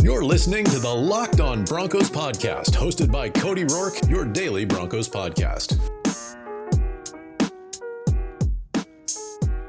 You're listening to the Locked On Broncos podcast, hosted by Cody Roark, your daily Broncos podcast.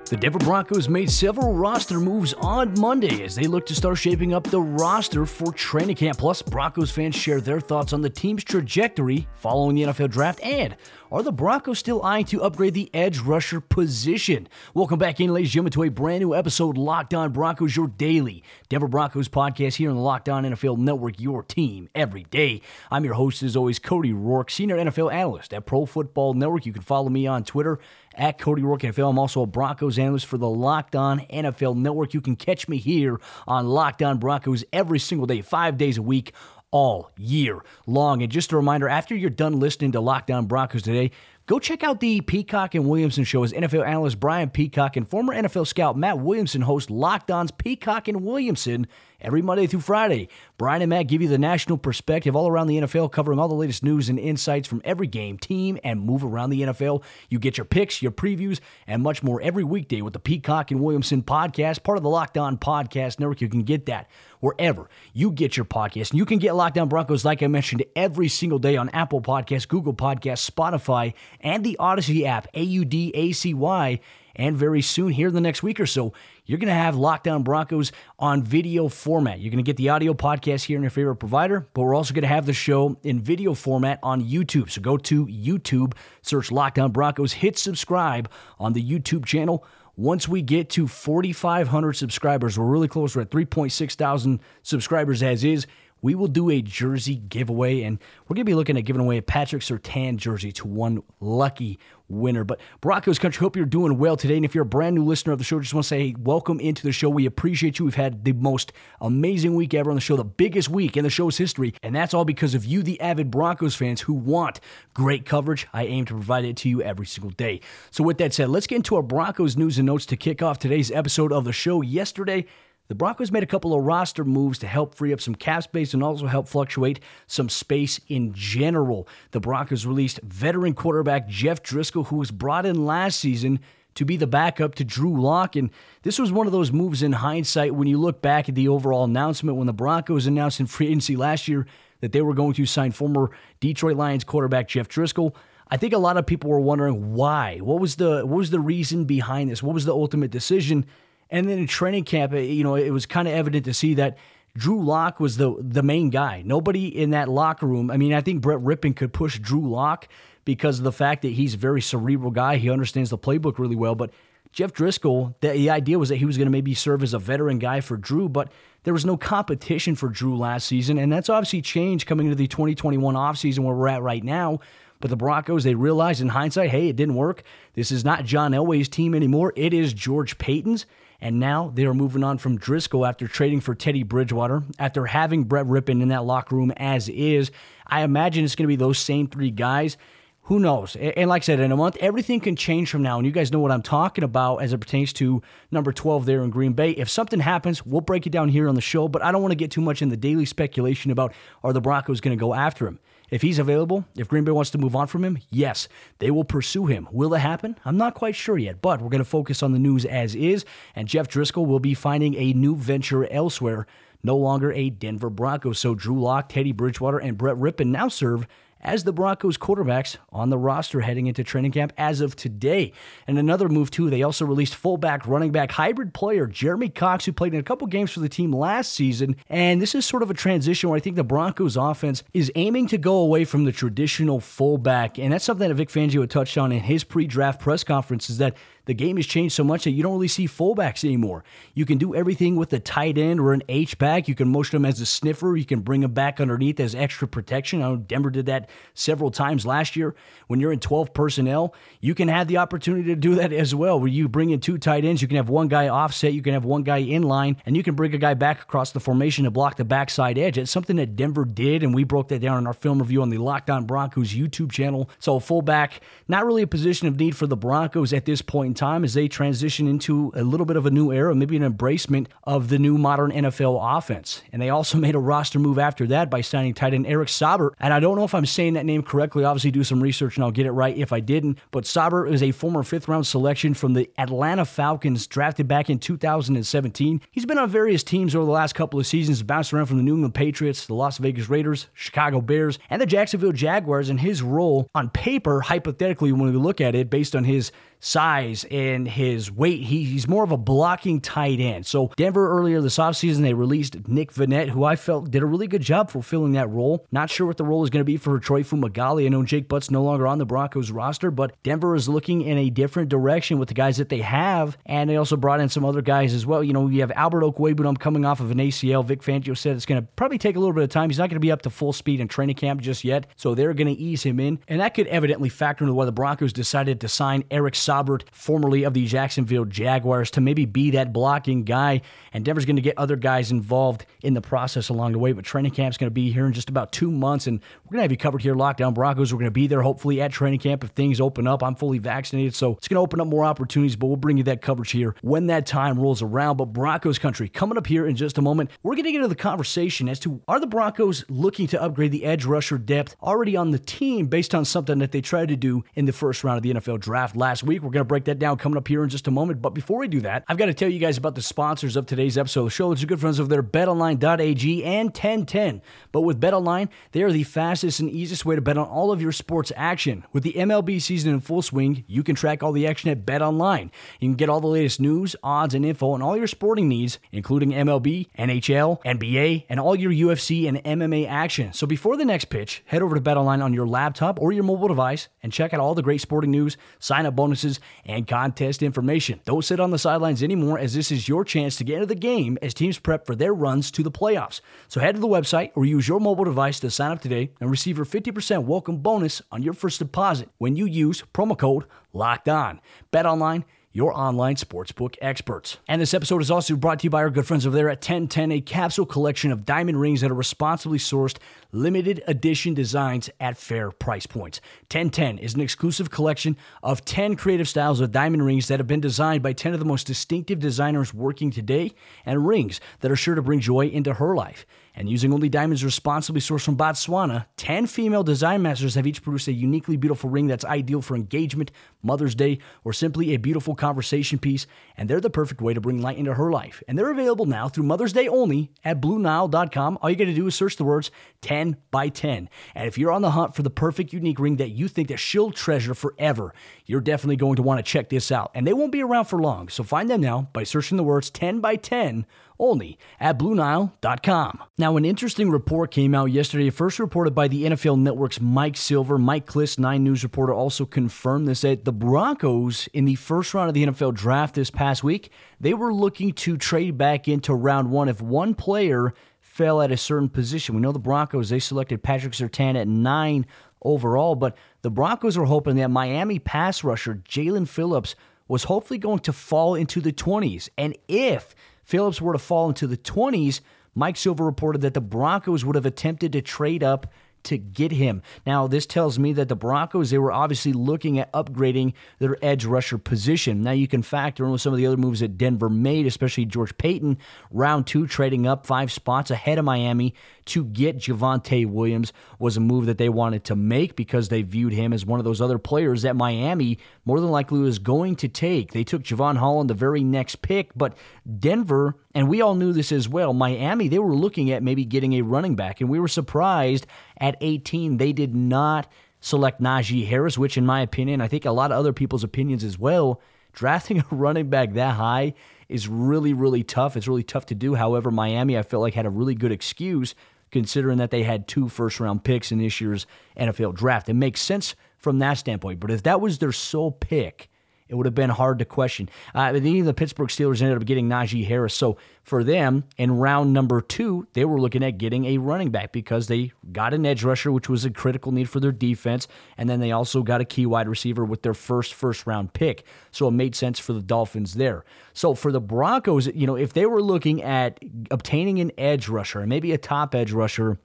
The Denver Broncos made several roster moves on Monday as they look to start shaping up the roster for training camp. Plus, Broncos fans share their thoughts on the team's trajectory following the NFL draft. And are the Broncos still eyeing to upgrade the edge rusher position? Welcome back in, ladies and gentlemen, to a brand new episode, Locked On Broncos, your daily Denver Broncos podcast here on the Locked On NFL Network, your team every day. I'm your host, as always, Cody Roark, senior NFL analyst at Pro Football Network. You can follow me on Twitter at Cody Roark NFL. I'm also a Broncos analyst for the Locked On NFL Network. You can catch me here on Locked On Broncos every single day, 5 days a week, all year long. And just a reminder, after you're done listening to Locked On Broncos today, go check out the Peacock and Williamson show as NFL analyst Brian Peacock and former NFL scout Matt Williamson host Locked On's Peacock and Williamson every Monday through Friday. Brian and Matt give you the national perspective all around the NFL, covering all the latest news and insights from every game, team, and move around the NFL. You get your picks, your previews, and much more every weekday with the Peacock and Williamson podcast, part of the Locked On Podcast Network. You can get that wherever you get your podcast. And you can get Locked On Broncos, like I mentioned, every single day on Apple Podcasts, Google Podcasts, Spotify, and the Odyssey app, A-U-D-A-C-Y. And very soon, here in the next week or so, you're going to have Locked On Broncos on video format. You're going to get the audio podcast here in your favorite provider, but we're also going to have the show in video format on YouTube. So go to YouTube, search Locked On Broncos, hit subscribe on the YouTube channel. Once we get to 4,500 subscribers, we're really close. We're at 3.6 thousand subscribers as is. We will do a jersey giveaway, and we're going to be looking at giving away a Patrick Sertan jersey to one lucky winner. But Broncos country, hope you're doing well today. And if you're a brand new listener of the show, just want to say welcome into the show. We appreciate you. We've had the most amazing week ever on the show, the biggest week in the show's history. And that's all because of you, the avid Broncos fans who want great coverage. I aim to provide it to you every single day. So with that said, let's get into our Broncos news and notes to kick off today's episode of the show. Yesterday, the Broncos made a couple of roster moves to help free up some cap space and also help fluctuate some space in general. The Broncos released veteran quarterback Jeff Driskel, who was brought in last season to be the backup to Drew Lock. And this was one of those moves in hindsight when you look back at the overall announcement when the Broncos announced in free agency last year that they were going to sign former Detroit Lions quarterback Jeff Driskel. I think a lot of people were wondering why. What was the reason behind this? What was the ultimate decision? And then in training camp, it was kind of evident to see that Drew Lock was the main guy. Nobody in that locker room. I mean, I think Brett Rypien could push Drew Lock because of the fact that he's a very cerebral guy. He understands the playbook really well. But Jeff Driskel, the idea was that he was going to maybe serve as a veteran guy for Drew, but there was no competition for Drew last season. And that's obviously changed coming into the 2021 offseason where we're at right now. But the Broncos, they realized in hindsight, hey, it didn't work. This is not John Elway's team anymore. It is George Paton's. And now they are moving on from Driskel after trading for Teddy Bridgewater, after having Brett Rypien in that locker room as is. I imagine it's going to be those same three guys. Who knows? And like I said, in a month, everything can change from now. And you guys know what I'm talking about as it pertains to number 12 there in Green Bay. If something happens, we'll break it down here on the show. But I don't want to get too much in the daily speculation about are the Broncos going to go after him. If he's available, if Green Bay wants to move on from him, yes, they will pursue him. Will it happen? I'm not quite sure yet, but we're going to focus on the news as is, and Jeff Driskel will be finding a new venture elsewhere, no longer a Denver Broncos. So Drew Lock, Teddy Bridgewater, and Brett Rypien now serve as the Broncos quarterbacks on the roster heading into training camp as of today. And another move, too, they also released fullback, running back, hybrid player Jeremy Cox, who played in a couple games for the team last season. And this is sort of a transition where I think the Broncos offense is aiming to go away from the traditional fullback. And that's something that Vic Fangio had touched on in his pre-draft press conference, is that the game has changed so much that you don't really see fullbacks anymore. You can do everything with a tight end or an H-back. You can motion them as a sniffer. You can bring them back underneath as extra protection. I know Denver did that several times last year. When you're in 12 personnel, you can have the opportunity to do that as well, where you bring in two tight ends. You can have one guy offset. You can have one guy in line, and you can bring a guy back across the formation to block the backside edge. It's something that Denver did, and we broke that down in our film review on the Locked On Broncos YouTube channel. So fullback, not really a position of need for the Broncos at this point in time as they transition into a little bit of a new era, maybe an embracement of the new modern NFL offense. And they also made a roster move after that by signing tight end Eric Sauber. And I don't know if I'm saying that name correctly. Obviously, do some research and I'll get it right if I didn't. But Sauber is a former fifth-round selection from the Atlanta Falcons, drafted back in 2017. He's been on various teams over the last couple of seasons, bounced around from the New England Patriots, the Las Vegas Raiders, Chicago Bears, and the Jacksonville Jaguars. And his role on paper, hypothetically, when we look at it, based on his size and his weight, he's more of a blocking tight end. So Denver, earlier this offseason, they released Nick Vannett, who I felt did a really good job fulfilling that role. Not sure what the role is going to be for Troy Fumagalli. I know Jake Butt's no longer on the Broncos roster, but Denver is looking in a different direction with the guys that they have, and they also brought in some other guys as well. You know, you have Albert Okwuegbunam coming off of an ACL. Vic Fangio said it's going to probably take a little bit of time. He's not going to be up to full speed in training camp just yet, so they're going to ease him in, and that could evidently factor into why the Broncos decided to sign Eric Saubert, formerly of the Jacksonville Jaguars, to maybe be that blocking guy. And Denver's going to get other guys involved in the process along the way. But training camp's going to be here in just about 2 months, and we're going to have you covered here, Locked On Broncos. We're going to be there hopefully at training camp if things open up. I'm fully vaccinated, so it's going to open up more opportunities, but we'll bring you that coverage here when that time rolls around. But Broncos country, coming up here in just a moment, we're going to get into the conversation as to, are the Broncos looking to upgrade the edge rusher depth already on the team based on something that they tried to do in the first round of the NFL draft last week? We're going to break that down coming up here in just a moment. But before we do that, I've got to tell you guys about the sponsors of today's episode of the show. It's your good friends over there, BetOnline.ag and 1010. But with BetOnline, they are the fastest and easiest way to bet on all of your sports action. With the MLB season in full swing, you can track all the action at BetOnline. You can get all the latest news, odds, and info on all your sporting needs, including MLB, NHL, NBA, and all your UFC and MMA action. So before the next pitch, head over to BetOnline on your laptop or your mobile device and check out all the great sporting news, sign-up bonuses, and contest information. Don't sit on the sidelines anymore, as this is your chance to get into the game as teams prep for their runs to the playoffs. So head to the website or use your mobile device to sign up today and receive your 50% welcome bonus on your first deposit when you use promo code LOCKEDON. BetOnline, your online sportsbook experts. And this episode is also brought to you by our good friends over there at 1010, a capsule collection of diamond rings that are responsibly sourced, limited edition designs at fair price points. 1010 is an exclusive collection of 10 creative styles of diamond rings that have been designed by 10 of the most distinctive designers working today, and rings that are sure to bring joy into her life. And using only diamonds responsibly sourced from Botswana, 10 female design masters have each produced a uniquely beautiful ring that's ideal for engagement, Mother's Day, or simply a beautiful conversation piece, and they're the perfect way to bring light into her life. And they're available now through Mother's Day only at BlueNile.com. All you got to do is search the words 10 by 10. And if you're on the hunt for the perfect unique ring that you think that she'll treasure forever, you're definitely going to want to check this out. And they won't be around for long, so find them now by searching the words 10 by 10 only at BlueNile.com. Now, an interesting report came out yesterday, first reported by the NFL Network's Mike Silver. Mike Kliss, 9 News reporter, also confirmed this, that the Broncos, in the first round of the NFL draft this past week, they were looking to trade back into round one if one player fell at a certain position. We know the Broncos, they selected Patrick Sertan at 9 overall, but the Broncos were hoping that Miami pass rusher Jalen Phillips was hopefully going to fall into the 20s. And if Phillips were to fall into the 20s, Mike Silver reported that the Broncos would have attempted to trade up to get him. Now, this tells me that the Broncos, they were obviously looking at upgrading their edge rusher position. Now, you can factor in with some of the other moves that Denver made, especially George Paton, round 2, trading up 5 spots ahead of Miami to get Javonte Williams was a move that they wanted to make because they viewed him as one of those other players that Miami more than likely was going to take. They took Javon Holland the very next pick, but Denver, and we all knew this as well, Miami, they were looking at maybe getting a running back, and we were surprised at 18 they did not select Najee Harris, which in my opinion, I think a lot of other people's opinions as well, drafting a running back that high is really, really tough. It's really tough to do. However, Miami, I felt like, had a really good excuse considering that they had 2 first-round picks in this year's NFL draft. It makes sense from that standpoint, but if that was their sole pick, it would have been hard to question. The Pittsburgh Steelers ended up getting Najee Harris. So for them, in round number 2, they were looking at getting a running back because they got an edge rusher, which was a critical need for their defense, and then they also got a key wide receiver with their first-round pick. So it made sense for the Dolphins there. So for the Broncos, you know, if they were looking at obtaining an edge rusher, and maybe a top edge rusher,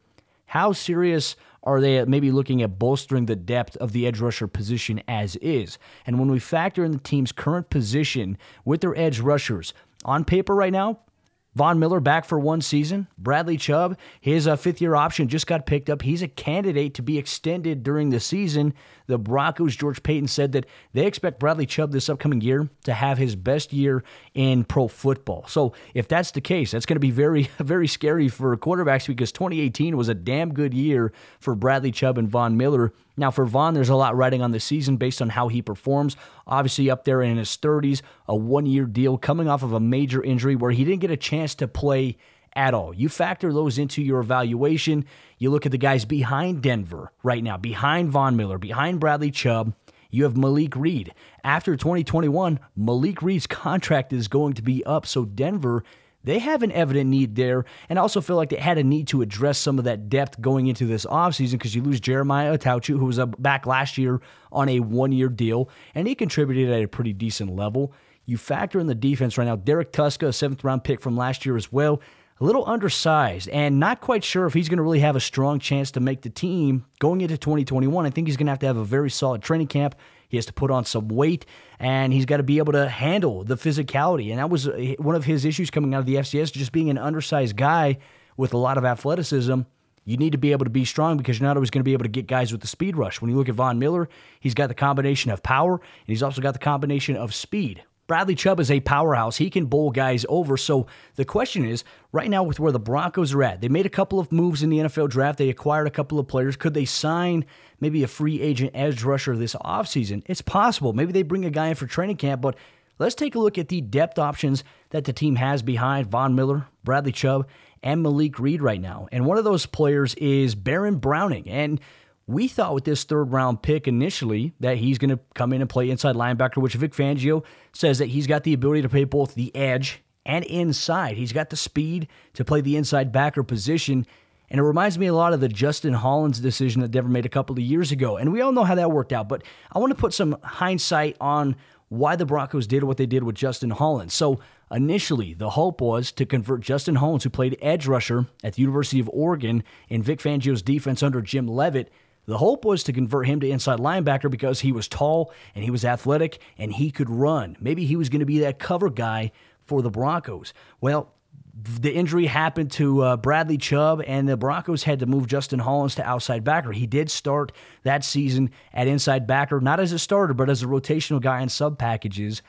how serious Are they maybe looking at bolstering the depth of the edge rusher position as is? And when we factor in the team's current position with their edge rushers, on paper right now, Von Miller back for one season. Bradley Chubb, his fifth-year option just got picked up. He's a candidate to be extended during the season. The Broncos, George Paton said that they expect Bradley Chubb this upcoming year to have his best year in pro football. So if that's the case, that's going to be very, very scary for quarterbacks because 2018 was a damn good year for Bradley Chubb and Von Miller. Now, for Von, there's a lot riding on the season based on how he performs. Obviously, up there in his 30s, a one-year deal coming off of a major injury where he didn't get a chance to play at all. You factor those into your evaluation. You look at the guys behind Denver right now, behind Von Miller, behind Bradley Chubb. You have Malik Reed. After 2021, Malik Reed's contract is going to be up, so Denver, they have an evident need there, and I also feel like they had a need to address some of that depth going into this offseason because you lose Jeremiah Tauchu, who was back last year on a one-year deal, and he contributed at a pretty decent level. You factor in the defense right now. Derek Tuska, a seventh-round pick from last year as well, a little undersized and not quite sure if he's going to really have a strong chance to make the team going into 2021. I think he's going to have a very solid training camp. He has to put on some weight, and he's got to be able to handle the physicality. And that was one of his issues coming out of the FCS, just being an undersized guy with a lot of athleticism. You need to be able to be strong because you're not always going to be able to get guys with the speed rush. When you look at Von Miller, he's got the combination of power, and he's also got the combination of speed. Bradley Chubb is a powerhouse. He can bowl guys over. So the question is, right now with where the Broncos are at, they made a couple of moves in the NFL draft. They acquired a couple of players. Could they sign maybe a free agent edge rusher this offseason? It's possible. Maybe they bring a guy in for training camp, but let's take a look at the depth options that the team has behind Von Miller, Bradley Chubb, and Malik Reed right now. And one of those players is Baron Browning. And we thought with this third-round pick initially that he's going to come in and play inside linebacker, which Vic Fangio says that he's got the ability to play both the edge and inside. He's got the speed to play the inside backer position, and it reminds me a lot of the Justin Hollins decision that Denver made a couple of years ago, and we all know how that worked out, but I want to put some hindsight on why the Broncos did what they did with Justin Hollins. So initially, the hope was to convert Justin Hollins, who played edge rusher at the University of Oregon in Vic Fangio's defense under Jim Leavitt. The hope was to convert him to inside linebacker because he was tall and he was athletic and he could run. Maybe he was going to be that cover guy for the Broncos. Well, the injury happened to Bradley Chubb, and the Broncos had to move Justin Hollins to outside backer. He did start that season at inside backer, not as a starter, but as a rotational guy in sub packages.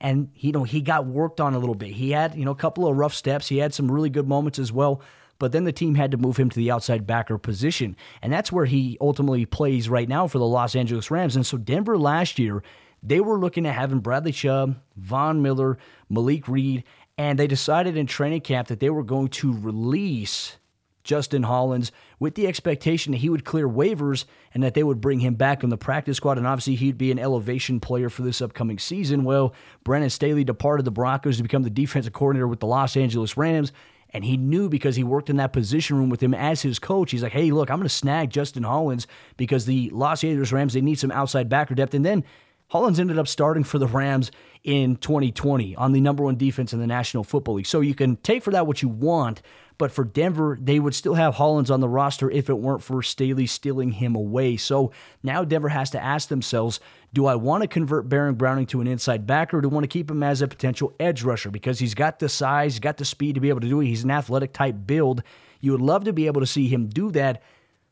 And he got worked on a little bit. He had a couple of rough steps. He had some really good moments as well. But then the team had to move him to the outside backer position. And that's where he ultimately plays right now for the Los Angeles Rams. And so Denver last year, they were looking at having Bradley Chubb, Von Miller, Malik Reed, and they decided in training camp that they were going to release Justin Hollins with the expectation that he would clear waivers and that they would bring him back on the practice squad, and obviously he'd be an elevation player for this upcoming season. Well, Brandon Staley departed the Broncos to become the defensive coordinator with the Los Angeles Rams, and he knew because he worked in that position room with him as his coach. He's like, hey, look, I'm going to snag Justin Hollins because the Los Angeles Rams, they need some outside backer depth. And then Hollins ended up starting for the Rams in 2020 on the number one defense in the National Football League. So you can take for that what you want, but for Denver, they would still have Hollins on the roster if it weren't for Staley stealing him away. So now Denver has to ask themselves, do I want to convert Baron Browning to an inside backer, or do I want to keep him as a potential edge rusher? Because he's got the size, he's got the speed to be able to do it. He's an athletic-type build. You would love to be able to see him do that,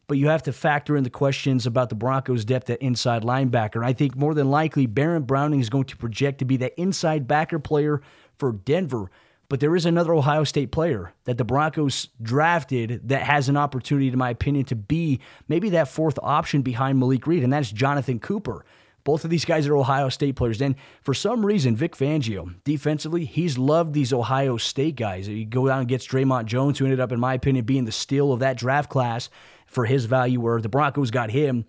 but you have to factor in the questions about the Broncos' depth at inside linebacker. And I think more than likely, Baron Browning is going to project to be that inside backer player for Denver. But there is another Ohio State player that the Broncos drafted that has an opportunity, in my opinion, to be maybe that fourth option behind Malik Reed, and that's Jonathan Cooper. Both of these guys are Ohio State players. And for some reason, Vic Fangio, defensively, he's loved these Ohio State guys. He goes out and gets Draymond Jones, who ended up, in my opinion, being the steal of that draft class for his value where the Broncos got him.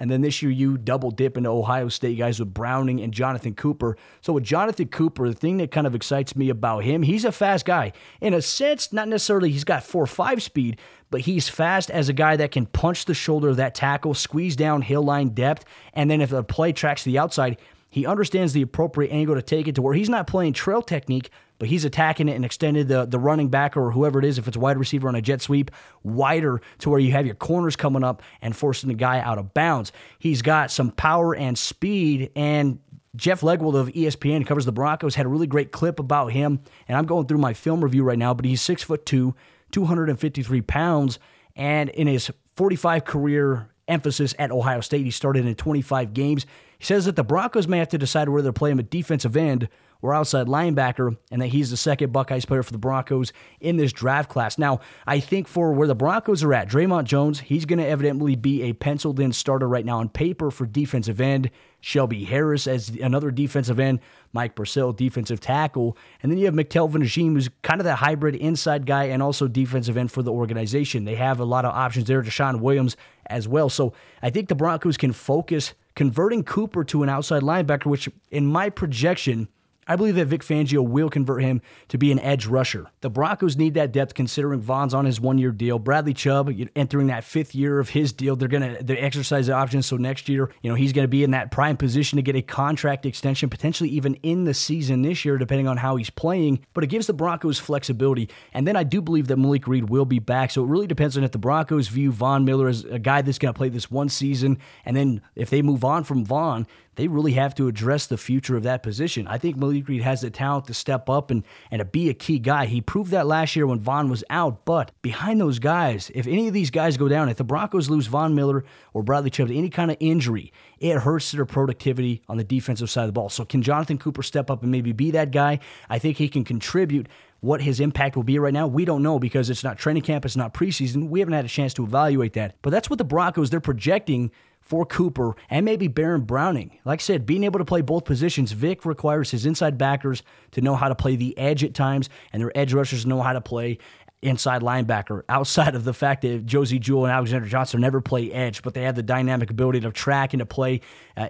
And then this year, you double dip into Ohio State guys with Browning and Jonathan Cooper. So with Jonathan Cooper, the thing that kind of excites me about him, he's a fast guy. In a sense, not necessarily he's got 4.5 speed, but he's fast as a guy that can punch the shoulder of that tackle, squeeze down hill line depth, and then if the play tracks to the outside, He understands the appropriate angle to take it to where he's not playing trail technique, but he's attacking it and extended the running back or whoever it is, if it's wide receiver on a jet sweep, wider to where you have your corners coming up and forcing the guy out of bounds. He's got some power and speed, and Jeff Legwold of ESPN, covers the Broncos, had a really great clip about him, and I'm going through my film review right now, but he's 6'2", 253 pounds, and in his 45 career emphasis at Ohio State, he started in 25 games. He says that the Broncos may have to decide whether to play him at defensive end or outside linebacker, and that he's the second Buckeyes player for the Broncos in this draft class. Now, I think for where the Broncos are at, Draymond Jones, he's going to evidently be a penciled-in starter right now on paper for defensive end. Shelby Harris as another defensive end. Mike Purcell, defensive tackle. And then you have Mictelvin Najim, who's kind of that hybrid inside guy and also defensive end for the organization. They have a lot of options there. Deshaun Williams as well. So I think the Broncos can focus converting Cooper to an outside linebacker, which in my projection, I believe that Vic Fangio will convert him to be an edge rusher. The Broncos need that depth considering Von's on his one-year deal. Bradley Chubb entering that fifth year of his deal. They're going to exercise the option, so next year, he's going to be in that prime position to get a contract extension, potentially even in the season this year, depending on how he's playing. But it gives the Broncos flexibility. And then I do believe that Malik Reed will be back, so it really depends on if the Broncos view Von Miller as a guy that's going to play this one season, and then if they move on from Von, they really have to address the future of that position. I think Malik Reed has the talent to step up and to be a key guy. He proved that last year when Von was out, but behind those guys, if any of these guys go down, if the Broncos lose Von Miller or Bradley Chubb to any kind of injury, it hurts their productivity on the defensive side of the ball. So can Jonathan Cooper step up and maybe be that guy? I think he can contribute. What his impact will be right now, we don't know because it's not training camp, it's not preseason. We haven't had a chance to evaluate that. But that's what the Broncos, they're projecting for Cooper and maybe Baron Browning. Like I said, being able to play both positions, Vic requires his inside backers to know how to play the edge at times, and their edge rushers know how to play inside linebacker, outside of the fact that Josie Jewell and Alexander Johnson never play edge, but they have the dynamic ability to track and to play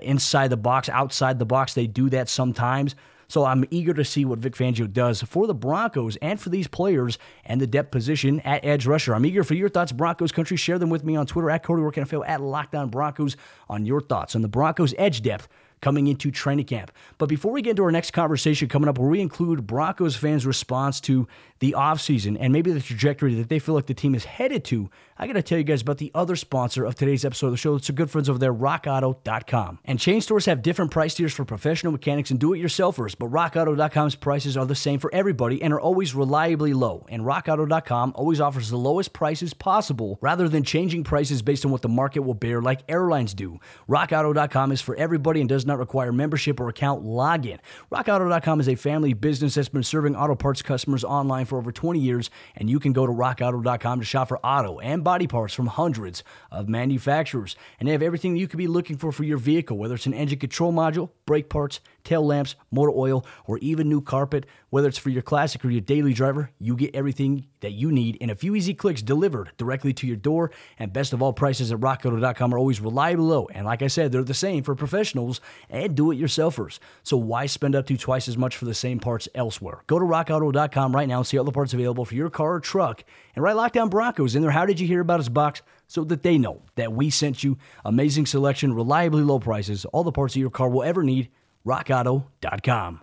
inside the box, outside the box. They do that sometimes. So I'm eager to see what Vic Fangio does for the Broncos and for these players and the depth position at edge rusher. I'm eager for your thoughts, Broncos country. Share them with me on Twitter at Cody Roark NFL, at Locked On Broncos, on your thoughts on the Broncos' edge depth coming into training camp. But before we get into our next conversation coming up, where we include Broncos fans' response to the offseason and maybe the trajectory that they feel like the team is headed to, I got to tell you guys about the other sponsor of today's episode of the show. It's our good friends over there, rockauto.com. And chain stores have different price tiers for professional mechanics and do-it-yourselfers, but rockauto.com's prices are the same for everybody and are always reliably low. And rockauto.com always offers the lowest prices possible rather than changing prices based on what the market will bear like airlines do. Rockauto.com is for everybody and does not require membership or account login. RockAuto.com is a family business that's been serving auto parts customers online for over 20 years, and you can go to RockAuto.com to shop for auto and body parts from hundreds of manufacturers. And they have everything you could be looking for your vehicle, whether it's an engine control module, brake parts, tail lamps, motor oil, or even new carpet. Whether it's for your classic or your daily driver, you get everything that you need in a few easy clicks delivered directly to your door. And best of all, prices at rockauto.com are always reliably low. And like I said, they're the same for professionals and do-it-yourselfers. So why spend up to twice as much for the same parts elsewhere? Go to rockauto.com right now and see all the parts available for your car or truck. And write Locked On Broncos in their How Did You Hear About Us box so that they know that we sent you. Amazing selection, reliably low prices, all the parts that your car will ever need, rockauto.com.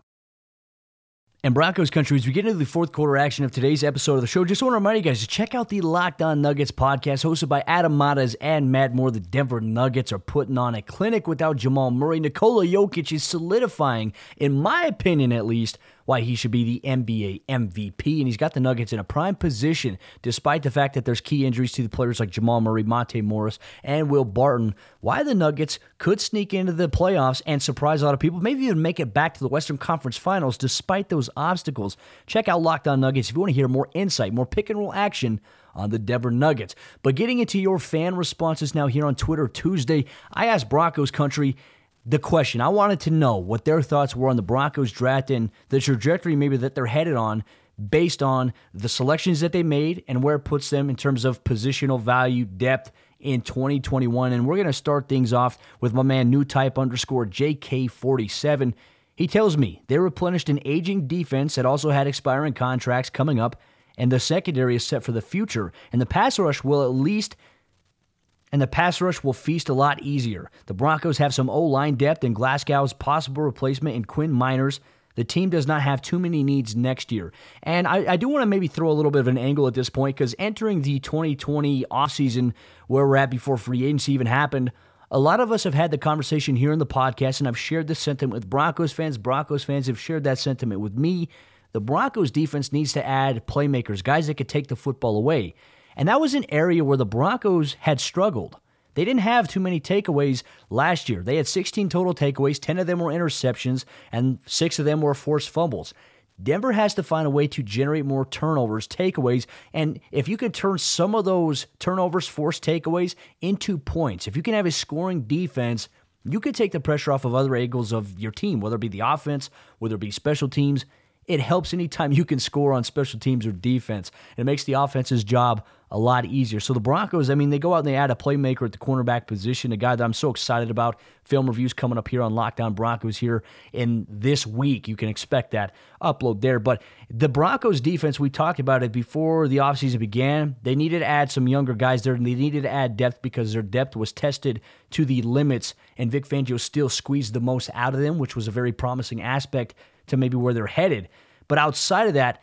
And Broncos country, as we get into the fourth quarter action of today's episode of the show, just want to remind you guys to check out the Locked On Nuggets podcast hosted by Adam Mattes and Matt Moore. The Denver Nuggets are putting on a clinic without Jamal Murray. Nikola Jokic is solidifying, in my opinion at least, why he should be the NBA MVP, and he's got the Nuggets in a prime position, despite the fact that there's key injuries to the players like Jamal Murray, Monte Morris, and Will Barton, why the Nuggets could sneak into the playoffs and surprise a lot of people, maybe even make it back to the Western Conference Finals, despite those obstacles. Check out Locked On Nuggets if you want to hear more insight, more pick-and-roll action on the Denver Nuggets. But getting into your fan responses now here on Twitter Tuesday, I asked Broncos Country the question. I wanted to know what their thoughts were on the Broncos draft and the trajectory maybe that they're headed on based on the selections that they made and where it puts them in terms of positional value, depth in 2021. And we're going to start things off with my man NewType_JK47. He tells me they replenished an aging defense that also had expiring contracts coming up, and the secondary is set for the future. And the pass rush will at least and the pass rush will feast a lot easier. The Broncos have some O-line depth in Glasgow's possible replacement in Quinn Miners. The team does not have too many needs next year. And I do want to maybe throw a little bit of an angle at this point, because entering the 2020 offseason, where we're at before free agency even happened, a lot of us have had the conversation here on the podcast, and I've shared this sentiment with Broncos fans. Broncos fans have shared that sentiment with me. The Broncos defense needs to add playmakers, guys that could take the football away. And that was an area where the Broncos had struggled. They didn't have too many takeaways last year. They had 16 total takeaways, 10 of them were interceptions, and 6 of them were forced fumbles. Denver has to find a way to generate more turnovers, takeaways, and if you can turn some of those turnovers, forced takeaways, into points, if you can have a scoring defense, you can take the pressure off of other angles of your team, whether it be the offense, whether it be special teams. It helps anytime you can score on special teams or defense. It makes the offense's job a lot easier. So the Broncos, I mean, they go out and they add a playmaker at the cornerback position, a guy that I'm so excited about. Film reviews coming up here on Locked On Broncos here in this week. You can expect that upload there. But the Broncos defense, we talked about it before the offseason began. They needed to add some younger guys there, and they needed to add depth because their depth was tested to the limits, and Vic Fangio still squeezed the most out of them, which was a very promising aspect to maybe where they're headed. But outside of that,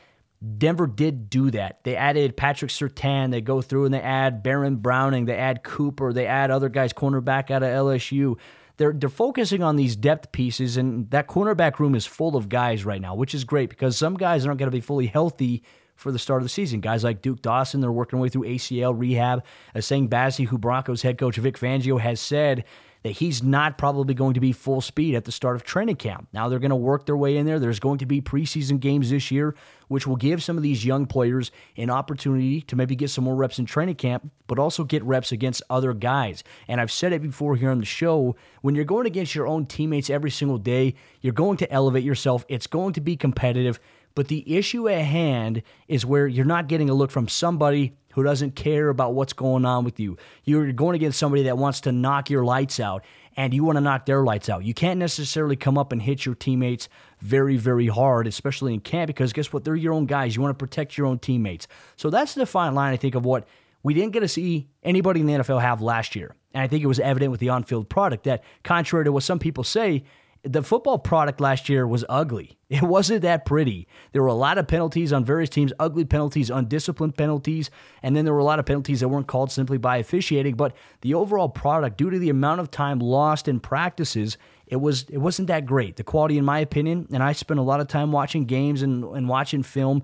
Denver did do that. They added Patrick Sertan. They go through and they add Baron Browning. They add Cooper. They add other guys, cornerback out of LSU. They're focusing on these depth pieces, and that cornerback room is full of guys right now, which is great because some guys aren't going to be fully healthy for the start of the season. Guys like Duke Dawson, they're working their way through ACL rehab. Saying Bassey, who Broncos head coach Vic Fangio has said that he's not probably going to be full speed at the start of training camp. Now they're going to work their way in there. There's going to be preseason games this year, which will give some of these young players an opportunity to maybe get some more reps in training camp, but also get reps against other guys. And I've said it before here on the show, when you're going against your own teammates every single day, you're going to elevate yourself. It's going to be competitive, but the issue at hand is where you're not getting a look from somebody who doesn't care about what's going on with you. You're going against somebody that wants to knock your lights out, and you want to knock their lights out. You can't necessarily come up and hit your teammates very, very hard, especially in camp, because guess what? They're your own guys. You want to protect your own teammates. So that's the fine line, I think, of what we didn't get to see anybody in the NFL have last year. And I think it was evident with the on-field product that, contrary to what some people say, the football product last year was ugly. It wasn't that pretty. There were a lot of penalties on various teams, ugly penalties, undisciplined penalties, and then there were a lot of penalties that weren't called simply by officiating, but the overall product, due to the amount of time lost in practices, it wasn't that great. The quality, in my opinion, and I spent a lot of time watching games and watching film,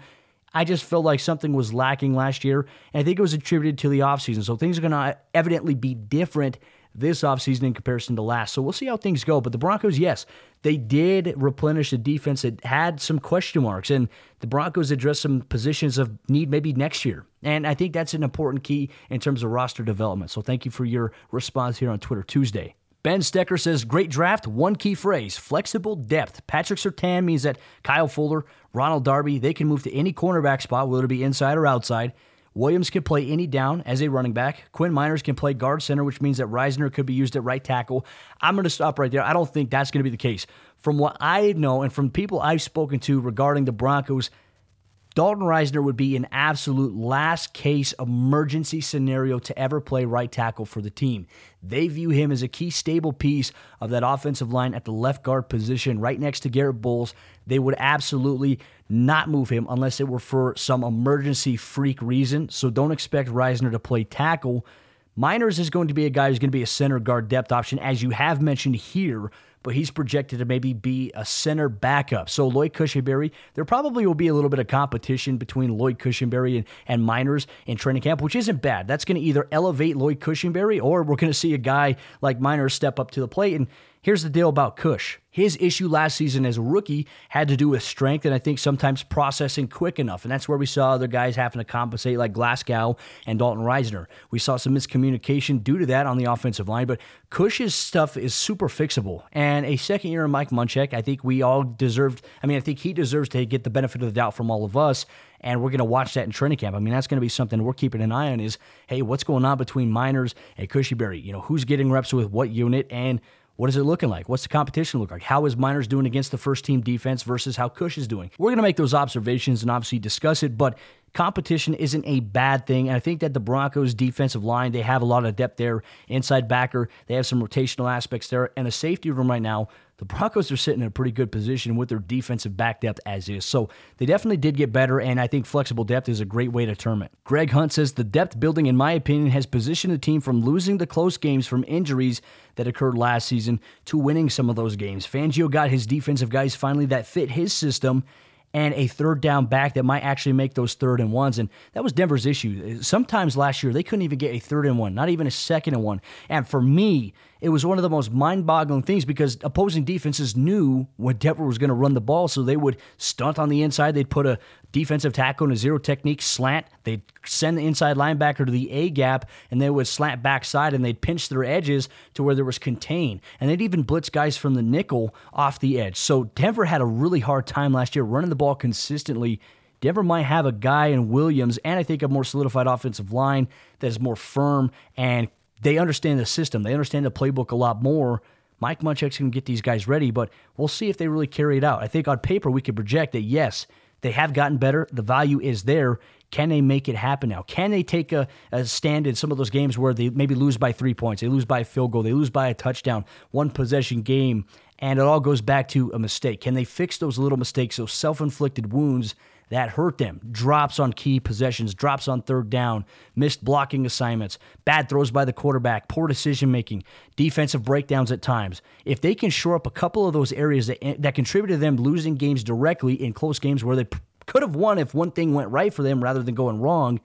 I just felt like something was lacking last year, and I think it was attributed to the offseason. So things are going to evidently be different this offseason in comparison to last. So we'll see how things go. But the Broncos, yes, they did replenish the defense that had some question marks. And the Broncos addressed some positions of need maybe next year. And I think that's an important key in terms of roster development. So thank you for your response here on Twitter Tuesday. Ben Stecker says, great draft, one key phrase, flexible depth. Patrick Sertan means that Kyle Fuller, Ronald Darby, they can move to any cornerback spot, whether it be inside or outside. Williams can play any down as a running back. Quinn Miners can play guard center, which means that Risner could be used at right tackle. I'm going to stop right there. I don't think that's going to be the case. From what I know and from people I've spoken to regarding the Broncos, Dalton Risner would be an absolute last-case emergency scenario to ever play right tackle for the team. They view him as a key stable piece of that offensive line at the left guard position right next to Garrett Bowles. They would absolutely not move him unless it were for some emergency freak reason. So don't expect Risner to play tackle. Miners is going to be a guy who's going to be a center guard depth option, as you have mentioned here, but he's projected to maybe be a center backup. So Lloyd Cushenberry, there probably will be a little bit of competition between Lloyd Cushenberry and Miners in training camp, which isn't bad. That's going to either elevate Lloyd Cushenberry, or we're going to see a guy like Miners step up to the plate. And here's the deal about Cush. His issue last season as a rookie had to do with strength and I think sometimes processing quick enough. And that's where we saw other guys having to compensate like Glasgow and Dalton Risner. We saw some miscommunication due to that on the offensive line. But Cush's stuff is super fixable. And a second year in Mike Munchak, I think I think he deserves to get the benefit of the doubt from all of us. And we're going to watch that in training camp. I mean, that's going to be something we're keeping an eye on is, hey, what's going on between Miners and Cushenberry? You know, who's getting reps with what unit and what is it looking like? What's the competition look like? How is Miners doing against the first-team defense versus how Cush is doing? We're going to make those observations and obviously discuss it, but competition isn't a bad thing. And I think that the Broncos defensive line, they have a lot of depth there. Inside backer, they have some rotational aspects there. And a safety room right now, the Broncos are sitting in a pretty good position with their defensive back depth as is. So they definitely did get better, and I think flexible depth is a great way to term it. Greg Hunt says, the depth building, in my opinion, has positioned the team from losing the close games from injuries that occurred last season to winning some of those games. Fangio got his defensive guys finally that fit his system, and a third down back that might actually make those 3rd and 1s. And that was Denver's issue. Sometimes last year, they couldn't even get a 3rd and 1, not even a 2nd and 1. And for me, it was one of the most mind-boggling things because opposing defenses knew when Denver was going to run the ball, so they would stunt on the inside. They'd put a defensive tackle in a zero technique slant. They'd send the inside linebacker to the A-gap, and they would slant backside, and they'd pinch their edges to where there was contain. And they'd even blitz guys from the nickel off the edge. So Denver had a really hard time last year running the ball consistently. Denver might have a guy in Williams, and I think a more solidified offensive line that is more firm, and they understand the system. They understand the playbook a lot more. Mike Munchak's going to get these guys ready, but we'll see if they really carry it out. I think on paper we could project that, yes, they have gotten better. The value is there. Can they make it happen now? Can they take a stand in some of those games where they maybe lose by 3 points, they lose by a field goal, they lose by a touchdown, one possession game, and it all goes back to a mistake? Can they fix those little mistakes, those self-inflicted wounds that hurt them? Drops on key possessions, drops on 3rd down, missed blocking assignments, bad throws by the quarterback, poor decision-making, defensive breakdowns at times. If they can shore up a couple of those areas that contributed to them losing games directly in close games where they could have won if one thing went right for them rather than going wrong,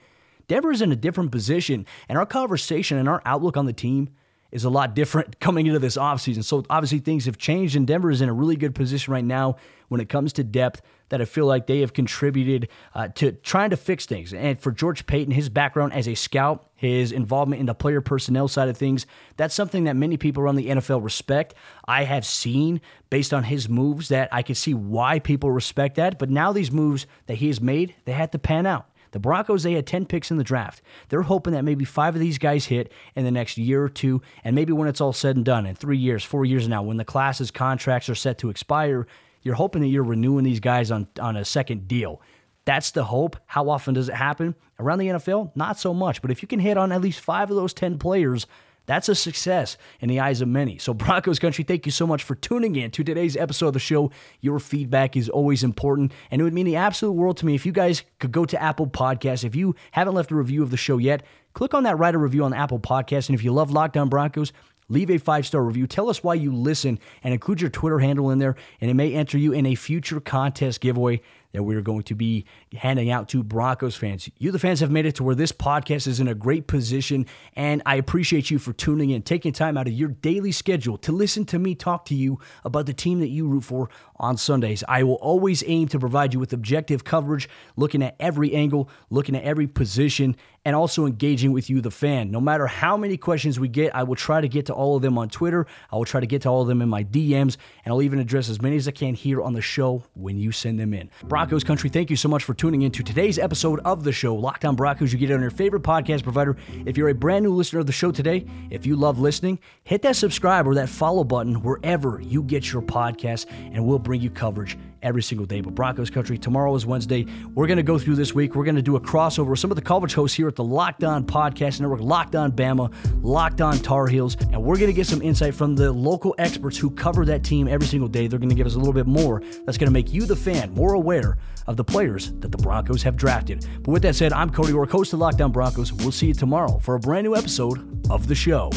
Denver's in a different position, and our conversation and our outlook on the team is a lot different coming into this offseason. So obviously things have changed, and Denver is in a really good position right now when it comes to depth, that I feel like they have contributed to trying to fix things. And for George Paton, his background as a scout, his involvement in the player personnel side of things, that's something that many people around the NFL respect. I have seen, based on his moves, that I could see why people respect that. But now these moves that he has made, they had to pan out. The Broncos, they had 10 picks in the draft. They're hoping that maybe 5 of these guys hit in the next year or two, and maybe when it's all said and done, in 3 years, 4 years now, when the class's contracts are set to expire, you're hoping that you're renewing these guys on a second deal. That's the hope. How often does it happen? Around the NFL, not so much. But if you can hit on at least 5 of those 10 players, that's a success in the eyes of many. So Broncos Country, thank you so much for tuning in to today's episode of the show. Your feedback is always important, and it would mean the absolute world to me if you guys could go to Apple Podcasts. If you haven't left a review of the show yet, click on that, write a review on Apple Podcasts. And if you love Locked On Broncos, leave a 5-star review. Tell us why you listen and include your Twitter handle in there, and it may enter you in a future contest giveaway that we're going to be handing out to Broncos fans. You, the fans, have made it to where this podcast is in a great position, and I appreciate you for tuning in, taking time out of your daily schedule to listen to me talk to you about the team that you root for on Sundays. I will always aim to provide you with objective coverage, looking at every angle, looking at every position, and also engaging with you, the fan. No matter how many questions we get, I will try to get to all of them on Twitter. I will try to get to all of them in my DMs, and I'll even address as many as I can here on the show when you send them in. Broncos Country, thank you so much for tuning in to today's episode of the show. Locked On Broncos, you get it on your favorite podcast provider. If you're a brand new listener of the show today, if you love listening, hit that subscribe or that follow button wherever you get your podcast, and we'll bring you coverage every single day. But Broncos Country, tomorrow is Wednesday. We're going to go through this week. We're going to do a crossover with some of the college hosts here at the Locked On Podcast Network, Locked On Bama, Locked On Tar Heels, and we're going to get some insight from the local experts who cover that team every single day. They're going to give us a little bit more. That's going to make you, the fan, more aware of the players that the Broncos have drafted. But with that said, I'm Cody Roark, host of Locked On Broncos. We'll see you tomorrow for a brand new episode of the show.